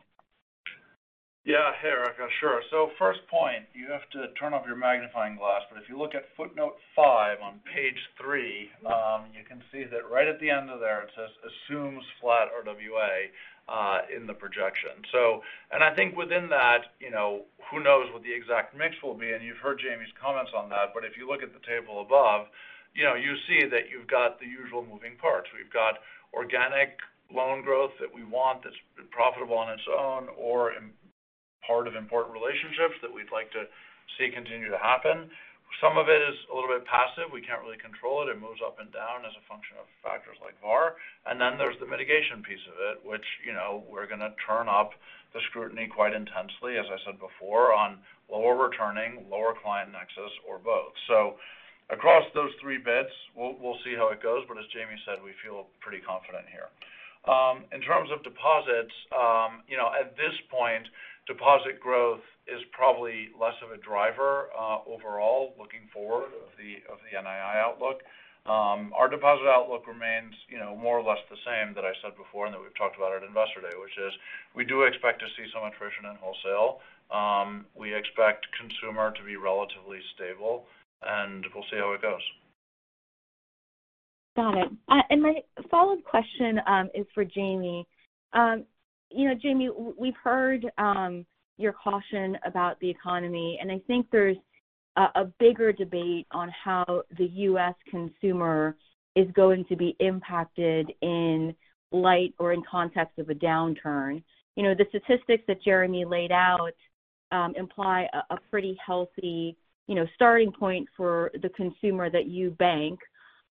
Yeah, hey, Erica, sure. So first point, you have to turn off your magnifying glass, but if you look at footnote five on page three, um, you can see that right at the end of there, it says assumes flat R W A uh, in the projection. So, and I think within that, you know, who knows what the exact mix will be, and you've heard Jamie's comments on that, but if you look at the table above, you know, you see that you've got the usual moving parts. We've got organic loan growth that we want that's profitable on its own, or in part of important relationships that we'd like to see continue to happen. Some of it is a little bit passive. We can't really control it. It moves up and down as a function of factors like V A R. And then there's the mitigation piece of it, which, you know, we're going to turn up the scrutiny quite intensely, as I said before, on lower returning, lower client nexus, or both. So across those three bits, we'll, we'll see how it goes. But as Jamie said, we feel pretty confident here. Um, in terms of deposits, um, you know, at this point, deposit growth is probably less of a driver uh, overall looking forward of the of the N I I outlook. Um, our deposit outlook remains, you know, more or less the same that I said before and that we've talked about at Investor Day, which is we do expect to see some attrition in wholesale. Um, we expect consumer to be relatively stable, and we'll see how it goes. Got it. Uh, and my follow-up question um, is for Jamie. Um, You know, Jamie, we've heard um, your caution about the economy, and I think there's a, a bigger debate on how the U S consumer is going to be impacted in light or in context of a downturn. You know, the statistics that Jeremy laid out um, imply a, a pretty healthy, you know, starting point for the consumer that you bank,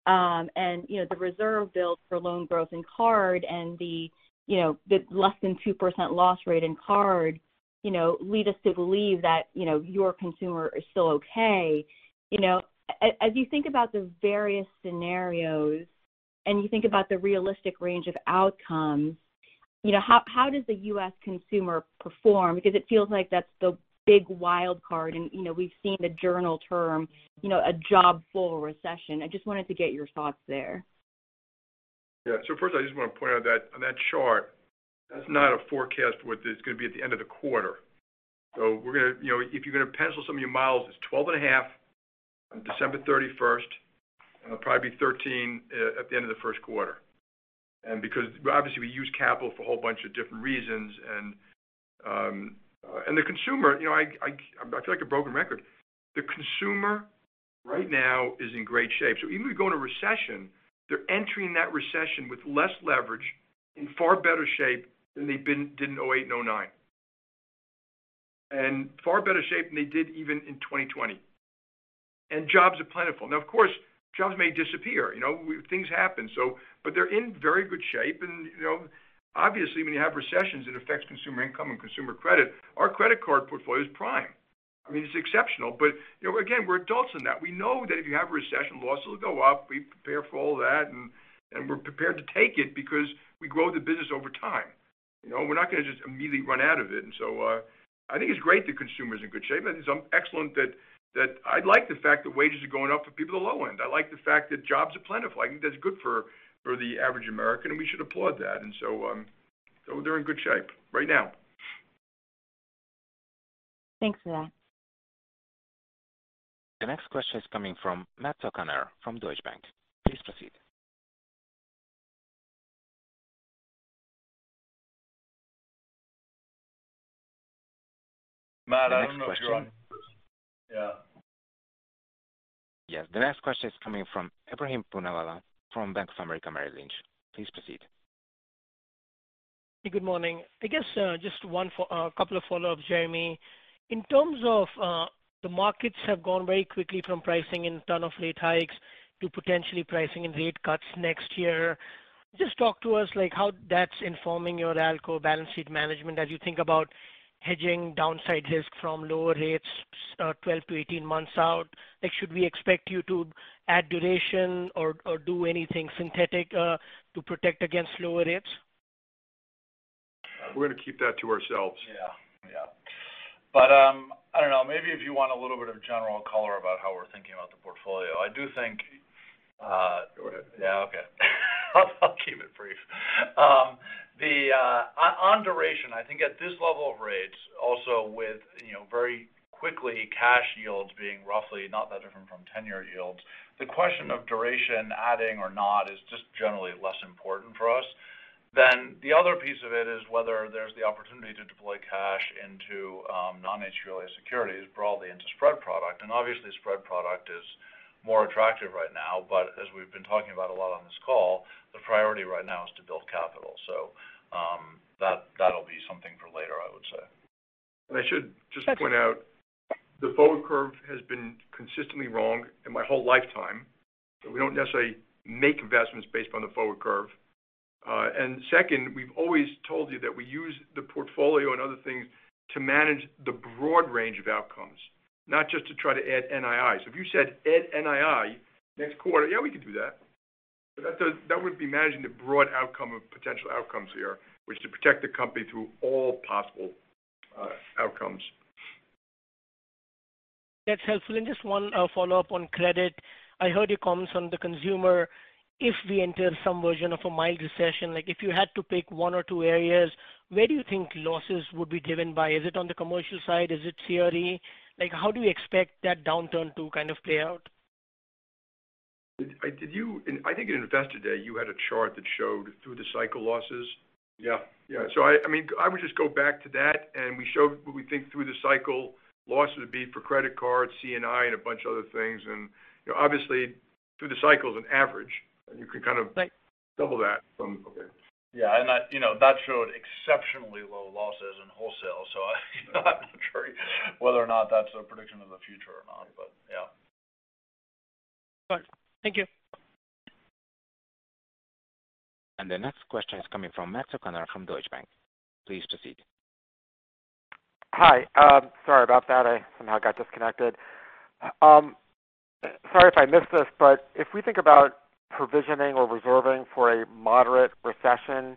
um, and, you know, the reserve build for loan growth and card and the you know, the less than two percent loss rate in card, you know, lead us to believe that, you know, your consumer is still okay. You know, as you think about the various scenarios and you think about the realistic range of outcomes, you know, how, how does the U S consumer perform? Because it feels like that's the big wild card. And, you know, we've seen the journal term, you know, a job full recession. I just wanted to get your thoughts there. Yeah. So first, I just want to point out that on that chart, that's not a forecast for what it's going to be at the end of the quarter. So we're going to, you know, if you're going to pencil some of your miles, it's twelve and a half on December thirty-first, and it'll probably be thirteen uh, at the end of the first quarter. And because obviously we use capital for a whole bunch of different reasons, and um, uh, and the consumer, you know, I, I I feel like a broken record. The consumer right now is in great shape. So even if we go into recession, they're entering that recession with less leverage, in far better shape than they been, did in oh eight and oh nine, and far better shape than they did even in twenty twenty. And jobs are plentiful. Now, of course, jobs may disappear. You know, we, things happen. So, but they're in very good shape. And, you know, obviously, when you have recessions, it affects consumer income and consumer credit. Our credit card portfolio is prime. I mean, it's exceptional. But, you know, again, we're adults in that. We know that if you have a recession, losses will go up. We prepare for all that, and, and we're prepared to take it because we grow the business over time. You know, we're not going to just immediately run out of it. And so uh, I think it's great that consumers are in good shape. I think it's excellent that that I like the fact that wages are going up for people at the low end. I like the fact that jobs are plentiful. I think that's good for, for the average American, and we should applaud that. And so, um, so they're in good shape right now. Thanks for that. The next question is coming from Matt O'Connor from Deutsche Bank. Please proceed. Matt, I don't know if you're on. Yeah. Yes, the next question is coming from Ebrahim Poonawala from Bank of America Merrill Lynch. Please proceed. Hey, good morning. I guess uh, just one for a uh, couple of follow-ups, Jeremy. In terms of uh, the markets have gone very quickly from pricing in a ton of rate hikes to potentially pricing in rate cuts next year. Just talk to us like how that's informing your ALCO balance sheet management as you think about hedging downside risk from lower rates uh, twelve to eighteen months out? Like, should we expect you to add duration or, or do anything synthetic uh, to protect against lower rates? We're going to keep that to ourselves. Yeah, yeah. But um, I don't know, maybe if you want a little bit of general color about how we're thinking about the portfolio. I do think Uh, yeah, okay. I'll, I'll keep it brief. Um, the uh, on, on duration, I think at this level of rates, also with, you know, very quickly cash yields being roughly not that different from ten-year yields, the question of duration adding or not is just generally less important for us. Then the other piece of it is whether there's the opportunity to deploy cash into um, non-H Q L A securities, broadly into spread product. And obviously spread product is more attractive right now, but as we've been talking about a lot on this call, the priority right now is to build capital. So um, that, that'll be something for later, I would say. And I should just That's point out, the forward curve has been consistently wrong in my whole lifetime. So we don't necessarily make investments based on the forward curve. Uh, and second, we've always told you that we use the portfolio and other things to manage the broad range of outcomes, not just to try to add N I I. So if you said add N I I next quarter, yeah, we could do that. But that, does, that would be managing the broad outcome of potential outcomes here, which is to protect the company through all possible uh, outcomes. That's helpful. And just one uh, follow-up on credit. I heard your comments on the consumer. If we enter some version of a mild recession, like if you had to pick one or two areas, where do you think losses would be driven by? Is it on the commercial side? Is it C R E? Like, how do you expect that downturn to kind of play out? Did, did you? I think in Investor Day you had a chart that showed through the cycle losses. Yeah, yeah. So I, I mean, I would just go back to that, and we showed what we think through the cycle losses would be for credit cards, C and I, and a bunch of other things. And you know, obviously, through the cycle is an average, and you can kind of right. double that from. Okay. Yeah, and that, you know, that showed exceptionally low losses in wholesale, so I, you know, I'm not sure whether or not that's a prediction of the future or not, but yeah. All right. Thank you. And the next question is coming from Matt O'Connor from Deutsche Bank. Please proceed. Hi. Um, sorry about that. I somehow got disconnected. Um, sorry if I missed this, but if we think about provisioning or reserving for a moderate recession,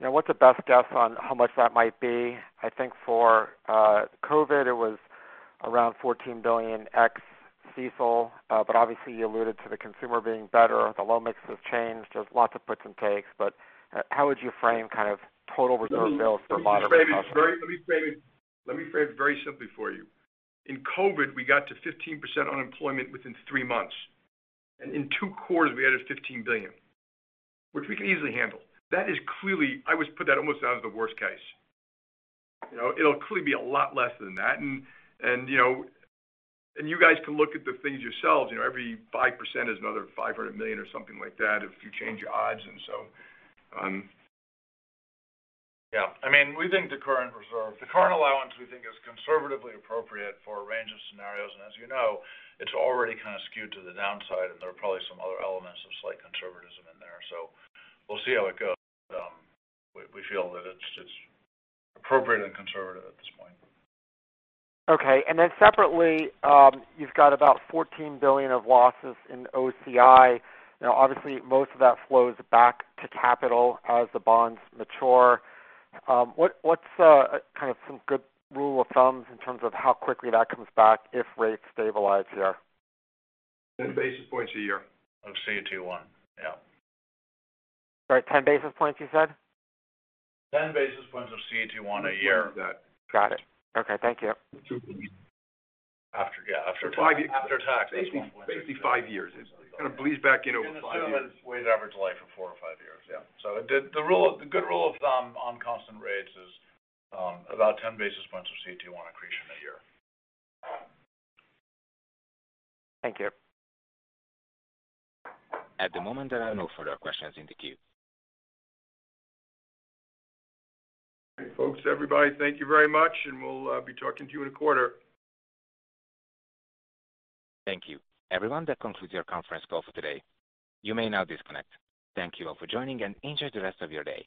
you know, what's the best guess on how much that might be? I think for uh, COVID, it was around fourteen billion dollars ex C E C L, uh, but obviously you alluded to the consumer being better. The loan mix has changed. There's lots of puts and takes, but uh, how would you frame kind of total reserve me, bills for moderate recession? Very, let me frame it. Let me frame it very simply for you. In COVID, we got to fifteen percent unemployment within three months. And in two quarters, we added fifteen billion dollars, which we can easily handle. That is clearly, I would put that almost down as the worst case. You know, it'll clearly be a lot less than that. And, and you know, and you guys can look at the things yourselves. You know, every five percent is another five hundred million dollars or something like that if you change your odds. And so, um, yeah, I mean, we think the current reserve, the current allowance we think is conservatively appropriate for a range of scenarios, and as you know, it's already kind of skewed to the downside, and there are probably some other elements of slight conservatism in there, so we'll see how it goes. Um, we, we feel that it's, it's appropriate and conservative at this point. Okay, and then separately, um, you've got about fourteen billion dollars of losses in O C I. Now, obviously, most of that flows back to capital as the bonds mature. Um, what, what's uh, kind of some good rule of thumbs in terms of how quickly that comes back if rates stabilize here? ten basis points a year of C E T one, yeah. Sorry, ten basis points you said? ten basis points of C E T one a year. Got it. Okay, thank you. After, yeah, after tax. Five years. After tax. Basically, basically five years. It kind of bleeds back in over five years. Weighted average life for four or five years. Yeah. So it did, the rule, of, the good rule of thumb on constant rates is um, about ten basis points of C E T one accretion a year. Thank you. At the moment, there are no further questions in the queue. Hey, folks, everybody, thank you very much, and we'll uh, be talking to you in a quarter. Thank you. Everyone, that concludes your conference call for today. You may now disconnect. Thank you all for joining and enjoy the rest of your day.